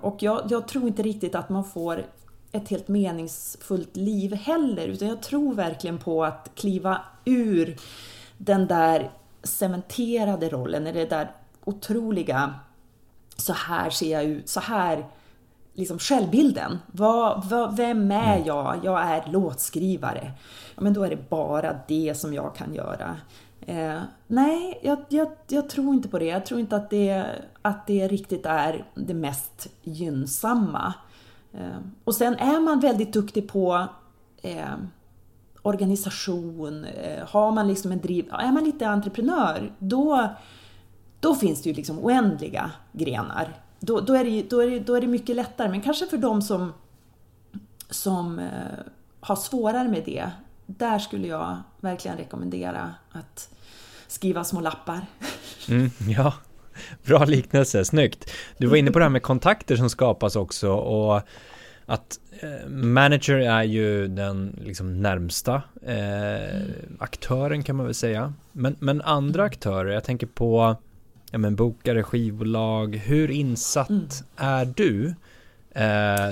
Och jag tror inte riktigt att man får ett helt meningsfullt liv heller, utan jag tror verkligen på att kliva ur den där cementerade rollen, eller det där otroliga, så här ser jag ut, så här liksom självbilden. Vem är jag? Jag är låtskrivare. Ja, men då är det bara det som jag kan göra. Nej, jag tror inte på det. Jag tror inte att det riktigt är det mest gynnsamma. Och sen är man väldigt duktig på organisation. Har man liksom en driv... Är man lite entreprenör, då finns det ju liksom oändliga grenar. Då är det mycket lättare. Men kanske för de som har svårare med det, där skulle jag verkligen rekommendera att skriva små lappar. Ja, bra liknelse, snyggt. Du var inne på det här med kontakter som skapas också, och att manager är ju den liksom närmsta aktören kan man väl säga. Men andra aktörer, jag tänker på, ja, men bokare, skivbolag, hur insatt är du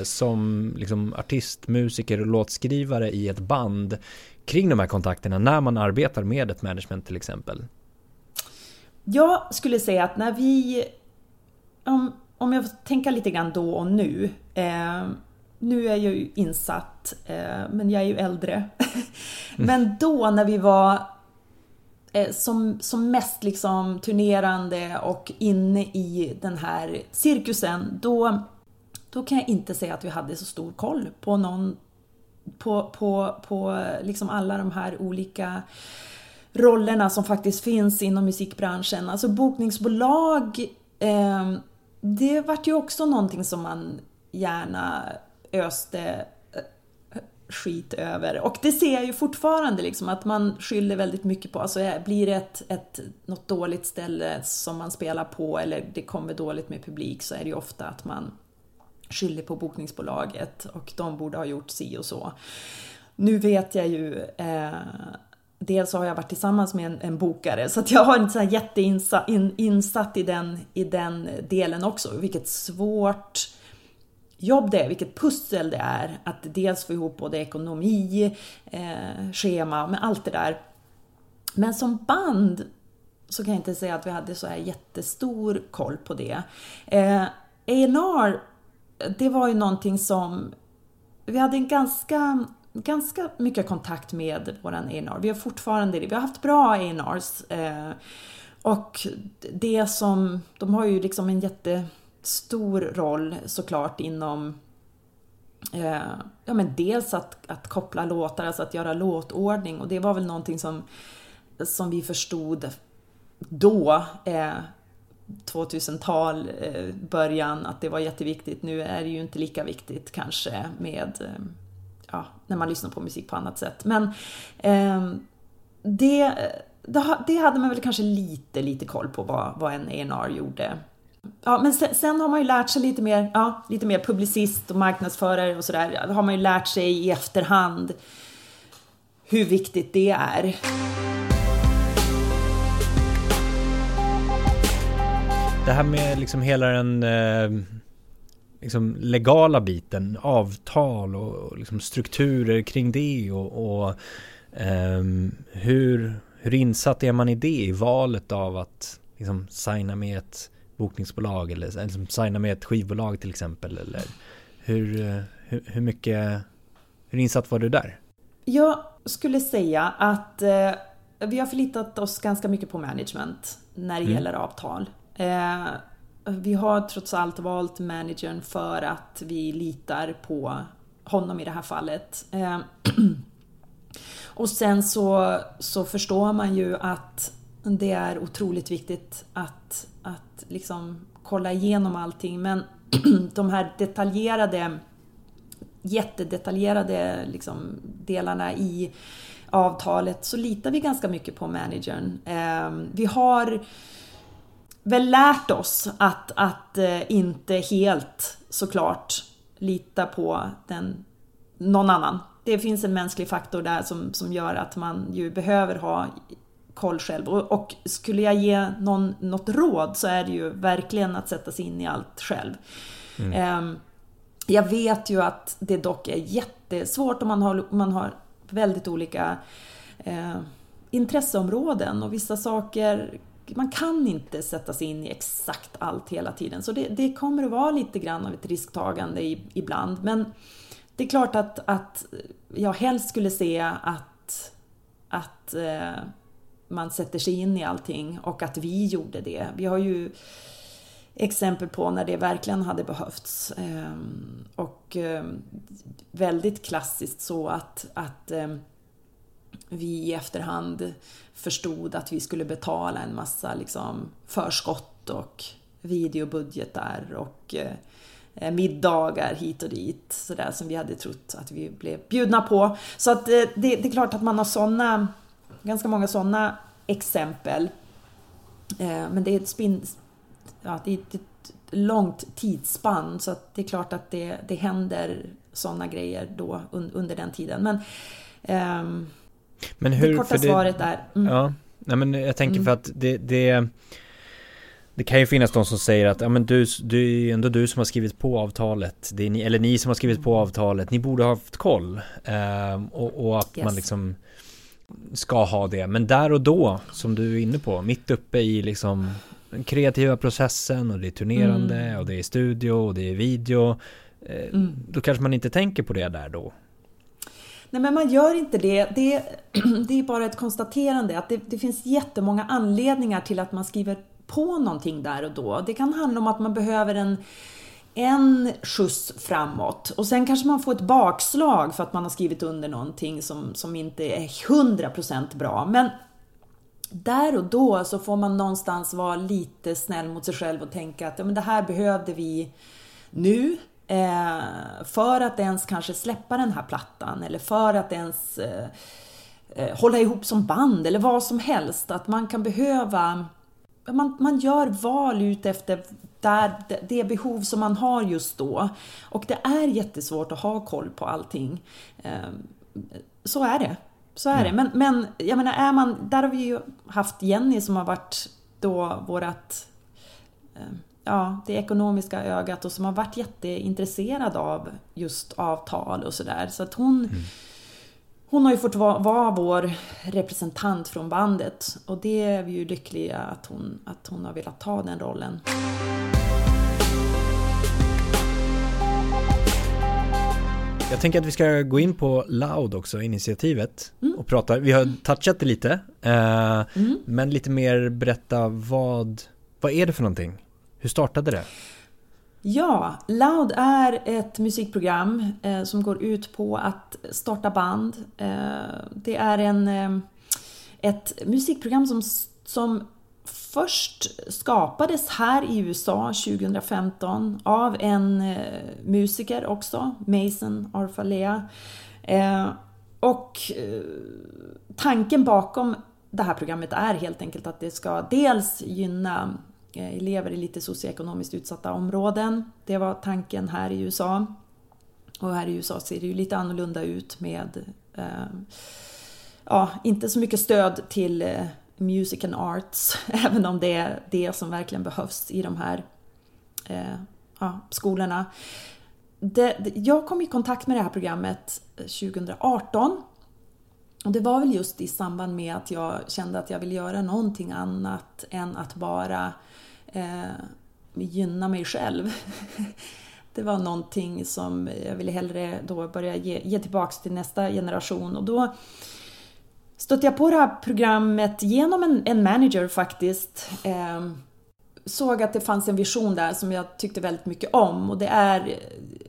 som liksom artist, musiker och låtskrivare i ett band kring de här kontakterna när man arbetar med ett management till exempel? Jag skulle säga att när vi, om jag tänker lite grann då och nu, nu är jag ju insatt, men jag är ju äldre. Men då när vi var som mest liksom turnerande och inne i den här cirkusen, då kan jag inte säga att vi hade så stor koll på någon, på liksom alla de här olika rollerna som faktiskt finns inom musikbranschen. Alltså bokningsbolag, det vart ju också någonting som man gärna öste skit över. Och det ser jag ju fortfarande liksom, att man skyller väldigt mycket på, alltså blir det något dåligt ställe som man spelar på eller det kommer dåligt med publik, så är det ju ofta att man skyller på bokningsbolaget och de borde ha gjort si och så. Nu vet jag ju, dels har jag varit tillsammans med en bokare, så att jag har inte så här jätteinsatt i den delen också, vilket svårt jobb det är, vilket pussel det är att dels få ihop både ekonomi, schema, men allt det där. Men som band så kan jag inte säga att vi hade så här jättestor koll på det. A&R, det var ju någonting som vi hade en ganska mycket kontakt med våran A&R. Vi har fortfarande det. Vi har haft bra A&Rs, och det som de har ju liksom en jättestor roll såklart inom ja, men dels att koppla låtar, alltså att göra låtordning, och det var väl någonting som vi förstod då, 2000-tal, början, att det var jätteviktigt. Nu är det ju inte lika viktigt kanske med, ja, när man lyssnar på musik på annat sätt. Men det hade man väl kanske lite koll på vad en A&R gjorde. Ja, men sen har man ju lärt sig lite mer publicist och marknadsförare och sådär. Då har man ju lärt sig i efterhand hur viktigt det är. Det här med liksom hela den liksom legala biten, avtal och liksom strukturer kring det hur insatt är man i det i valet av att liksom signa med ett bokningsbolag eller liksom signa med ett skivbolag till exempel, eller hur insatt var du där? Jag skulle säga att vi har förlitat oss ganska mycket på management när det gäller avtal. Vi har trots allt valt managern för att vi litar på honom i det här fallet. Och sen så förstår man ju att det är otroligt viktigt att liksom kolla igenom allting. Men de här jättedetaljerade liksom delarna i avtalet, så litar vi ganska mycket på managern. Vi har väl lärt oss att inte helt såklart lita på någon annan. Det finns en mänsklig faktor där som gör att man ju behöver ha koll själv. Och skulle jag ge något råd, så är det ju verkligen att sätta sig in i allt själv. Jag vet ju att det dock är jättesvårt om man har väldigt olika intresseområden och vissa saker. Man kan inte sätta sig in i exakt allt hela tiden. Så det kommer att vara lite grann av ett risktagande ibland. Men det är klart att jag helst skulle se att man sätter sig in i allting, och att vi gjorde det. Vi har ju exempel på när det verkligen hade behövts. Och väldigt klassiskt så att vi i efterhand förstod att vi skulle betala en massa liksom förskott och videobudgetar och middagar hit och dit, så där, som vi hade trott att vi blev bjudna på. Så att det är klart att man har ganska många sådana exempel. Men det är ett långt tidsspann, så att det är klart att det händer sådana grejer då under den tiden. Men hur, det korta svaret är... Ja, nej, men jag tänker för att det kan ju finnas de som säger att ja, men du är ändå du som har skrivit på avtalet. Det är ni som har skrivit på avtalet. Ni borde ha haft koll. Och att man liksom ska ha det. Men där och då, som du är inne på, mitt uppe i liksom den kreativa processen, och det är turnerande och det är studio och det är video. Då kanske man inte tänker på det där då. Nej, men man gör inte det. Det är bara ett konstaterande att det finns jättemånga anledningar till att man skriver på någonting där och då. Det kan handla om att man behöver en skjuts framåt. Och sen kanske man får ett bakslag för att man har skrivit under någonting som inte är 100% bra. Men där och då så får man någonstans vara lite snäll mot sig själv och tänka att ja, men det här behövde vi nu. För att ens kanske släppa den här plattan, eller för att ens hålla ihop som band, eller vad som helst. Att man kan behöva, man gör val ut efter det behov som man har just då. Och det är jättesvårt att ha koll på allting. Så är det. Men jag menar, där har vi ju haft Jenny som har varit då vårat... det ekonomiska ögat, och som har varit jätteintresserad av just avtal och sådär. Så att hon har ju fått vara vår representant från bandet, och det är vi ju lyckliga att hon har velat ta den rollen. Jag tänker att vi ska gå in på Loud också, initiativet, och prata. Vi har touchat det lite, men lite mer berätta vad är det för någonting? Hur startade det? Ja, Loud är ett musikprogram som går ut på att starta band. Det är ett musikprogram som först skapades här i USA 2015 av en musiker också, Mason Arfalea. Och tanken bakom det här programmet är helt enkelt att det ska dels gynna elever i lite socioekonomiskt utsatta områden. Det var tanken här i USA. Och här i USA ser det ju lite annorlunda ut med inte så mycket stöd till music and arts, även om det är det som verkligen behövs i de här skolorna. Jag kom i kontakt med det här programmet 2018. Och det var väl just i samband med att jag kände att jag ville göra någonting annat än att bara gynna mig själv. Det var någonting som jag ville hellre då börja ge tillbaka till nästa generation. Och då stötte jag på det här programmet genom en manager faktiskt. Såg att det fanns en vision där som jag tyckte väldigt mycket om. Och det är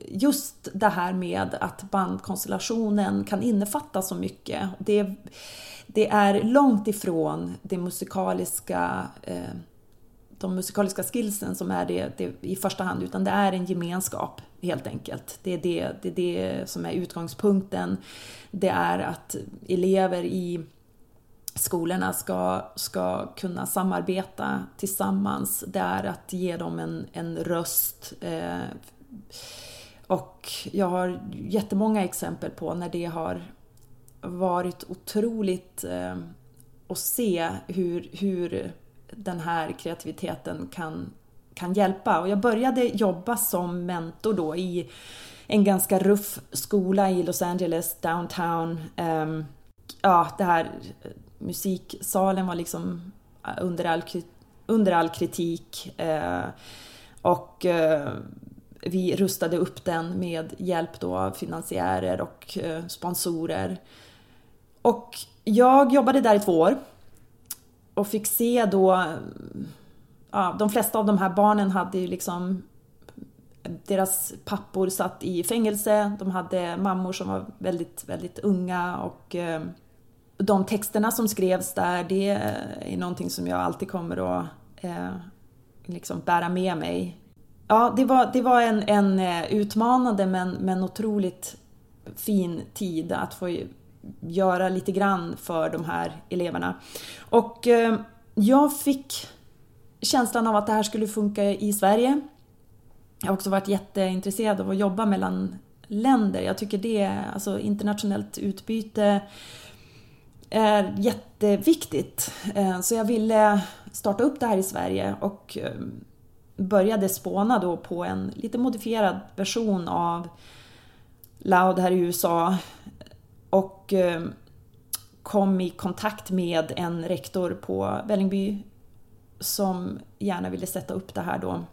just det här med att bandkonstellationen kan innefatta så mycket. Det är långt ifrån det musikaliska, de musikaliska skillsen som är det i första hand. Utan det är en gemenskap helt enkelt. Det är det som är utgångspunkten. Det är att elever i skolorna ska kunna samarbeta tillsammans. Det är att ge dem en röst. Och jag har jättemånga exempel på när det har varit otroligt att se hur den här kreativiteten kan hjälpa. Och jag började jobba som mentor då i en ganska ruff skola i Los Angeles, downtown. Det här musiksalen var liksom under all kritik. Och vi rustade upp den med hjälp då av finansiärer och sponsorer. Och jag jobbade där i 2 år. Och fick se då... de flesta av de här barnen hade ju liksom... Deras pappor satt i fängelse. De hade mammor som var väldigt, väldigt unga. Och de texterna som skrevs där, det är någonting som jag alltid kommer att liksom bära med mig. Ja, det var en utmanande men otroligt fin tid att få göra lite grann för de här eleverna. Och jag fick känslan av att det här skulle funka i Sverige. Jag har också varit jätteintresserad av att jobba mellan länder. Jag tycker det, alltså internationellt utbyte är jätteviktigt. Så jag ville starta upp det här i Sverige och började spåna då på en lite modifierad version av Loud här i USA. Och kom i kontakt med en rektor på Vällingby som gärna ville sätta upp det här då,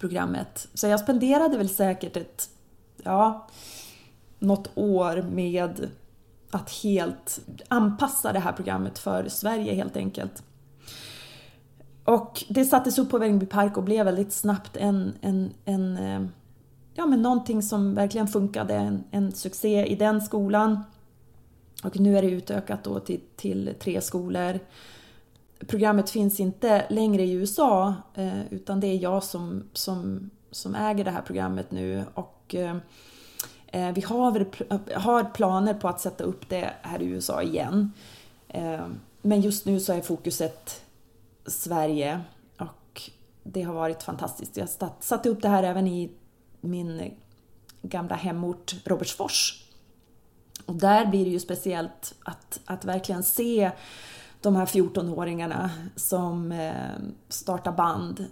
programmet. Så jag spenderade väl säkert något år med att helt anpassa det här programmet för Sverige helt enkelt. Och det sattes upp på Vällingby Park och blev väldigt snabbt men någonting som verkligen funkade, en succé i den skolan. Och nu är det utökat då till 3 skolor. Programmet finns inte längre i USA, utan det är jag som äger det här programmet nu. Och vi har planer på att sätta upp det här i USA igen. Men just nu så är fokuset Sverige och det har varit fantastiskt. Jag satte upp det här även i min gamla hemort Robertsfors. Och där blir det ju speciellt att verkligen se de här 14-åringarna som startar band.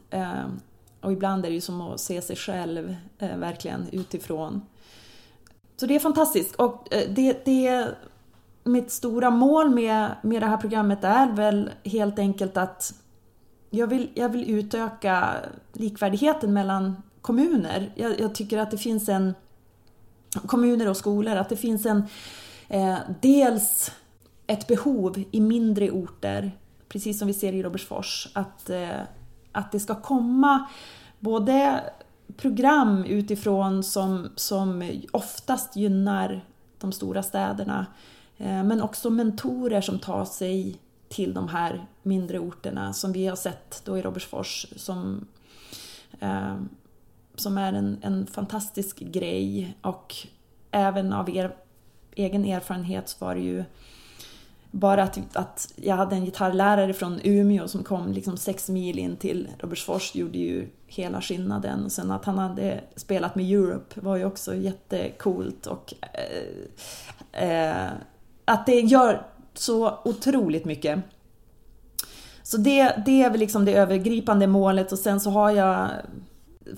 Och ibland är det ju som att se sig själv verkligen utifrån. Så det är fantastiskt. Och det mitt stora mål med det här programmet är väl helt enkelt att jag vill utöka likvärdigheten mellan kommuner. Jag tycker att det finns kommuner och skolor, att det finns dels ett behov i mindre orter, precis som vi ser i Robertsfors, att det ska komma både program utifrån som oftast gynnar de stora städerna, men också mentorer som tar sig till de här mindre orterna som vi har sett då i Robertsfors som är en fantastisk grej. Och även av egen erfarenhet var det ju bara att jag hade en gitarrlärare från Umeå som kom liksom 6 mil in till Robertsfors, gjorde ju hela skillnaden. Och sen att han hade spelat med Europe var ju också jättecoolt. Och att det gör så otroligt mycket. Så det är väl liksom det övergripande målet. Och sen så har jag,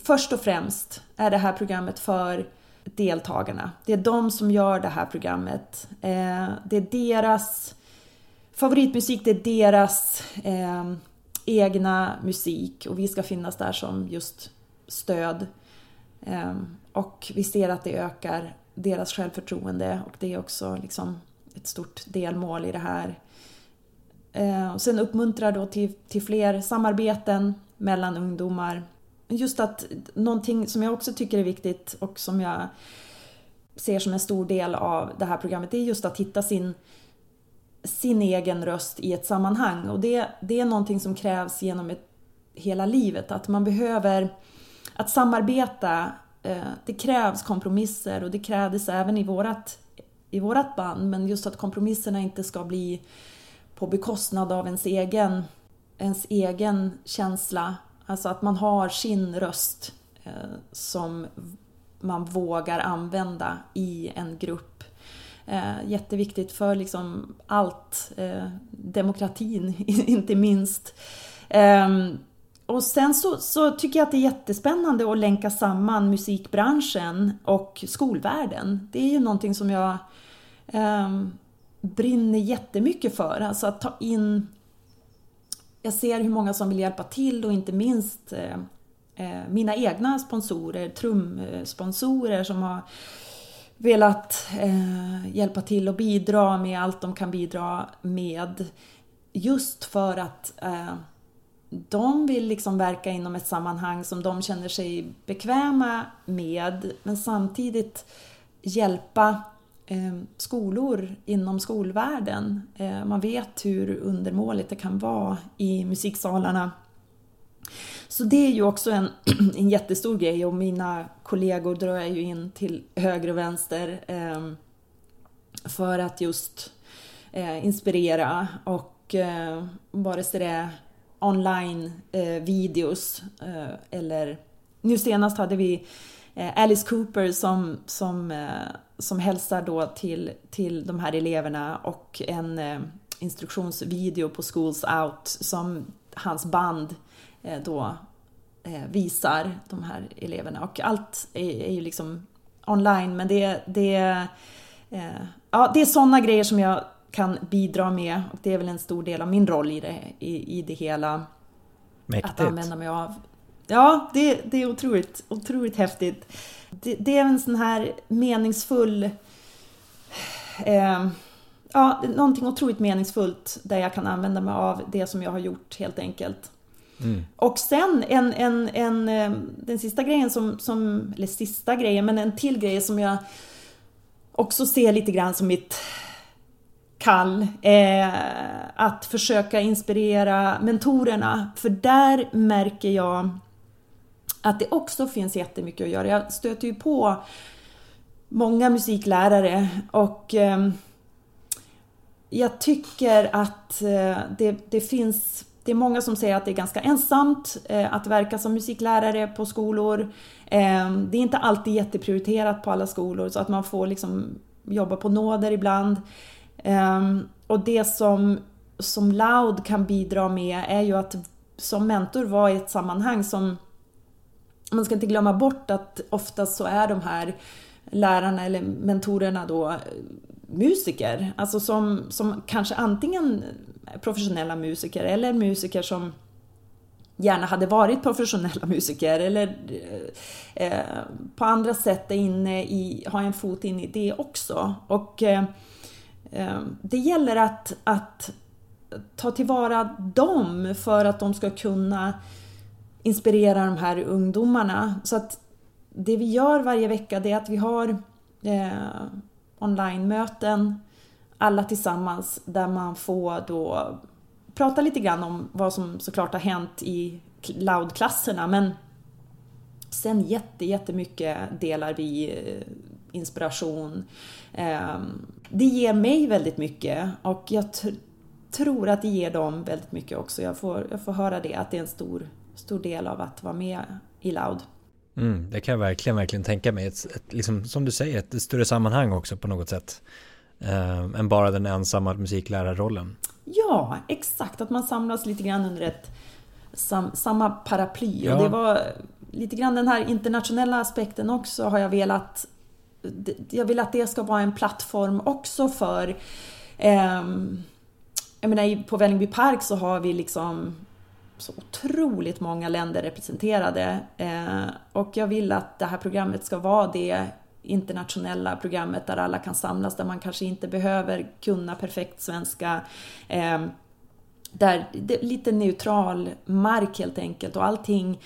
först och främst är det här programmet för deltagarna. Det är de som gör det här programmet. Det är deras favoritmusik, det är deras egna musik. Och vi ska finnas där som just stöd. Och vi ser att det ökar deras självförtroende. Och det är också liksom ett stort delmål i det här. Och sen uppmuntrar då till fler samarbeten mellan ungdomar. Just att någonting som jag också tycker är viktigt och som jag ser som en stor del av det här programmet är just att hitta sin egen röst i ett sammanhang. Och det är någonting som krävs genom hela livet. Att man behöver att samarbeta. Det krävs kompromisser och det krävs även i vårat band. Men just att kompromisserna inte ska bli på bekostnad av ens egen känsla. Alltså att man har sin röst som man vågar använda i en grupp. Jätteviktigt för liksom allt, demokratin inte minst. Och sen så tycker jag att det är jättespännande att länka samman musikbranschen och skolvärlden. Det är ju någonting som jag brinner jättemycket för. Alltså att ta in... Jag ser hur många som vill hjälpa till och inte minst mina egna sponsorer, trumsponsorer som har velat hjälpa till och bidra med allt de kan bidra med. Just för att de vill liksom verka inom ett sammanhang som de känner sig bekväma med. Men samtidigt hjälpa skolor inom skolvärlden. Man vet hur undermåligt det kan vara i musiksalarna. Så det är ju också en jättestor grej. Och mina kollegor drar jag ju in till höger och vänster för att just inspirera. Och vare sig det är online-videos eller... Nu senast hade vi Alice Cooper som hälsar då till de här eleverna och en instruktionsvideo på Schools Out som hans band då visar de här eleverna. Och allt är ju liksom online, men det är sådana grejer som jag kan bidra med och det är väl en stor del av min roll i det hela. Mäktigt. Att använda mig av. Ja, det är otroligt häftigt. Det är en sån här meningsfull... någonting otroligt meningsfullt där jag kan använda mig av det som jag har gjort helt enkelt. Mm. Och sen den sista grejen men en till grej som jag också ser lite grann som mitt kall. Att försöka inspirera mentorerna. För där märker jag att det också finns jättemycket att göra. Jag stöter ju på många musiklärare och jag tycker att det är många som säger att det är ganska ensamt att verka som musiklärare på skolor. Det är inte alltid jätteprioriterat på alla skolor så att man får liksom jobba på nåder ibland. Och det som Loud kan bidra med är ju att som mentor vara i ett sammanhang som... Man ska inte glömma bort att oftast så är de här lärarna eller mentorerna då musiker. Alltså som kanske antingen professionella musiker eller musiker som gärna hade varit professionella musiker. Eller på andra sätt har en fot in i det också. Och det gäller att ta tillvara dem för att de ska kunna inspirera de här ungdomarna. Så att det vi gör varje vecka det är att vi har online-möten alla tillsammans där man får då prata lite grann om vad som såklart har hänt i Loud-klasserna. Men sen jättemycket delar vi inspiration. Det ger mig väldigt mycket och jag tror att det ger dem väldigt mycket också. Jag får höra det att det är en stor del av att vara med i Loud. Mm, det kan jag verkligen tänka mig. Ett liksom, som du säger, ett större sammanhang också på något sätt. Än bara den ensamma musiklärarrollen. Ja, exakt. Att man samlas lite grann under ett samma paraply. Ja. Och det var lite grann den här internationella aspekten också, har jag velat. Jag vill att det ska vara en plattform också för... jag menar, på Vällingby Park så har vi liksom så otroligt många länder representerade. Och jag vill att det här programmet ska vara det internationella programmet där alla kan samlas, där man kanske inte behöver kunna perfekt svenska, där det är lite neutral mark helt enkelt, och allting,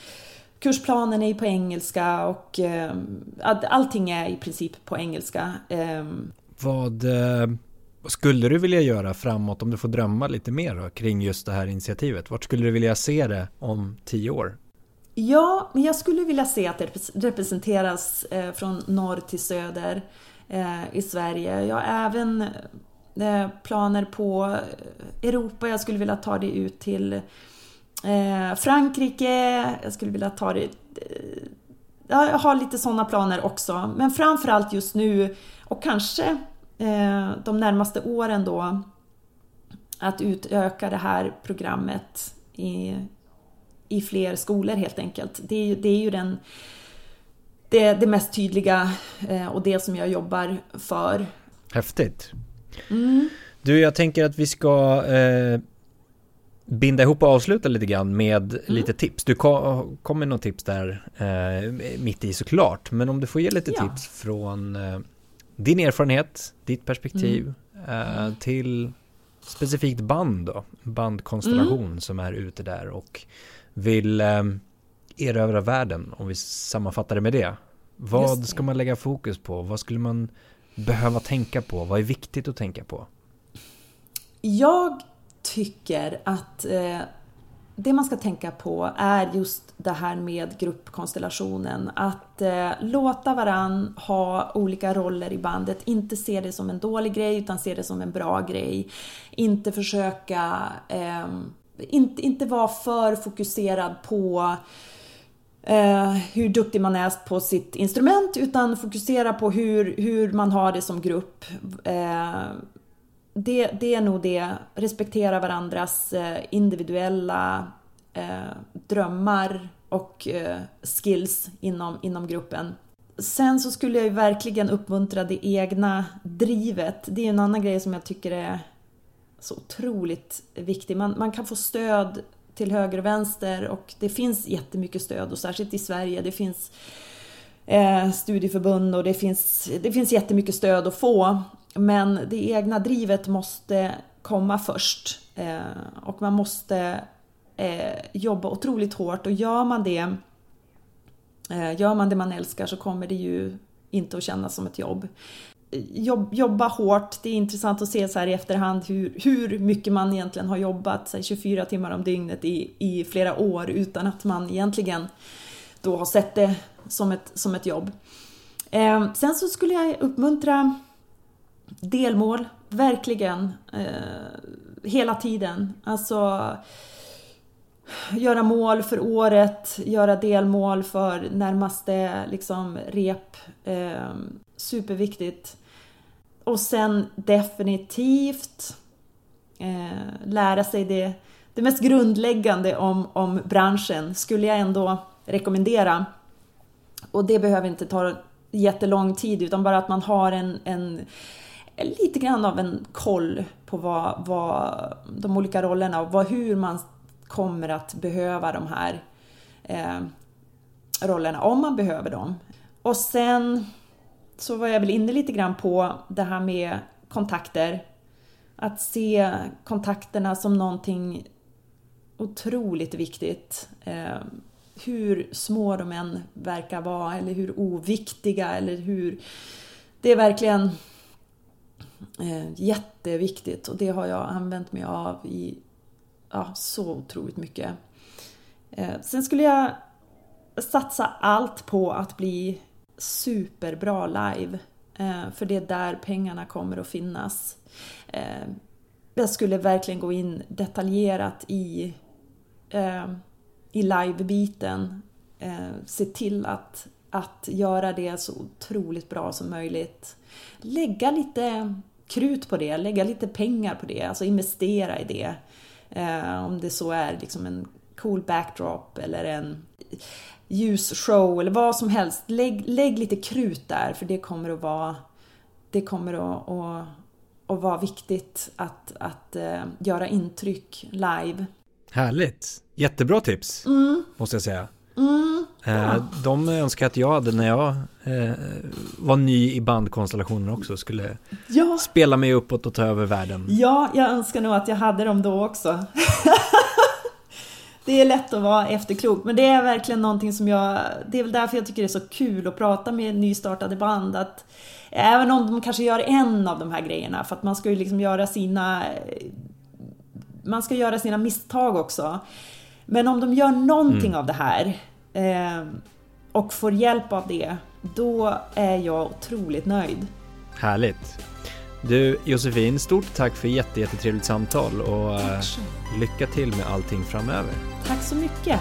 kursplanen är på engelska och allting är i princip på engelska. Vad skulle du vilja göra framåt, om du får drömma lite mer då, kring just det här initiativet? Vart skulle du vilja se det om 10 år? Ja, men jag skulle vilja se att det representeras från norr till söder i Sverige. Jag har även planer på Europa. Jag skulle vilja ta det ut till Frankrike. Jag skulle vilja ta det... Jag har lite sådana planer också. Men framförallt just nu, och kanske de närmaste åren då, att utöka det här programmet i fler skolor helt enkelt. Det är ju det mest tydliga och det som jag jobbar för. Häftigt. Mm. Du, jag tänker att vi ska binda ihop och avsluta lite grann med lite tips. Du kom med några tips där mitt i såklart. Men om du får ge lite tips från din erfarenhet, ditt perspektiv till specifikt band då. Bandkonstellation som är ute där och vill erövra världen, om vi sammanfattar det med det. Vad ska man lägga fokus på? Vad skulle man behöva tänka på? Vad är viktigt att tänka på? Jag tycker att det man ska tänka på är just det här med gruppkonstellationen. Att låta varann ha olika roller i bandet. Inte se det som en dålig grej, utan se det som en bra grej. Inte försöka... Inte vara för fokuserad på hur duktig man är på sitt instrument, utan fokusera på hur man har det som grupp. Det är nog det. Respektera varandras individuella drömmar och skills inom gruppen. Sen så skulle jag ju verkligen uppmuntra det egna drivet. Det är en annan grej som jag tycker är så otroligt viktig. Man kan få stöd till höger och vänster, och det finns jättemycket stöd, och särskilt i Sverige. Det finns studieförbund och det finns jättemycket stöd att få, men det egna drivet måste komma först, och man måste jobba otroligt hårt, och gör man det man älskar så kommer det ju inte att kännas som ett jobb. Jobba hårt. Det är intressant att se så här i efterhand hur mycket man egentligen har jobbat, så 24 timmar om dygnet i flera år, utan att man egentligen då har sett det som ett jobb. Sen så skulle jag uppmuntra delmål verkligen hela tiden. Alltså göra mål för året, göra delmål för närmaste liksom rep. Superviktigt. Och sen definitivt lära sig det mest grundläggande om branschen, skulle jag ändå rekommendera. Och det behöver inte ta jättelång tid, utan bara att man har en lite grann av en koll på vad de olika rollerna, och hur man kommer att behöva de här rollerna, om man behöver dem. Och sen så var jag väl inne lite grann på det här med kontakter. Att se kontakterna som någonting otroligt viktigt. Hur små de än verkar vara, eller hur oviktiga, eller hur... Det är verkligen jätteviktigt, och det har jag använt mig av i så otroligt mycket. Sen skulle jag satsa allt på att bli superbra live, för det är där pengarna kommer att finnas. Jag skulle verkligen gå in detaljerat i live-biten, se till att göra det så otroligt bra som möjligt. Lägga lite krut på det, lägga lite pengar på det, alltså investera i det. Om det så är liksom en cool backdrop eller en ljusshow eller vad som helst, lägg lite krut där, för det kommer att vara, vara viktigt att göra intryck live. Härligt, jättebra tips måste jag säga. De önskar att jag hade när jag var ny i bandkonstellationen också, skulle spela mig uppåt och ta över världen. Ja, jag önskar nog att jag hade dem då också. Det är lätt att vara efterklok, men det är verkligen någonting som jag, det är väl därför jag tycker det är så kul att prata med nystartade band, att även om de kanske gör en av de här grejerna, för att man ska ju liksom göra sina misstag också. Men om de gör någonting av det här och får hjälp av det, då är jag otroligt nöjd. Härligt. Du, Josefin, stort tack för jättetrevligt samtal och lycka till med allting framöver. Tack så mycket.